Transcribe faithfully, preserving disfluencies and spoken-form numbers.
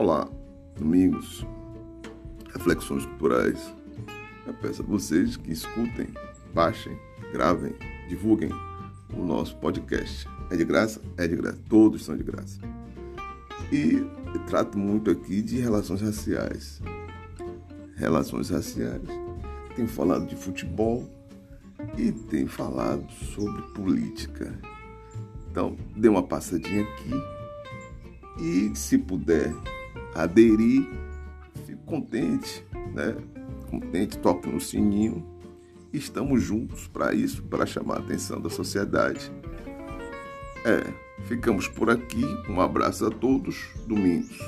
Olá, amigos, Reflexões Culturais. Eu peço a vocês que escutem, baixem, gravem, divulguem o nosso podcast. É de graça? É de graça. Todos são de graça. E eu trato muito aqui de relações raciais. Relações raciais. Tenho falado de futebol e tenho falado sobre política. Então, dê uma passadinha aqui. E se puder aderir, fico contente, né? Contente, toque no sininho. Estamos juntos para isso, para chamar a atenção da sociedade. É, ficamos por aqui. Um abraço a todos. Domingos.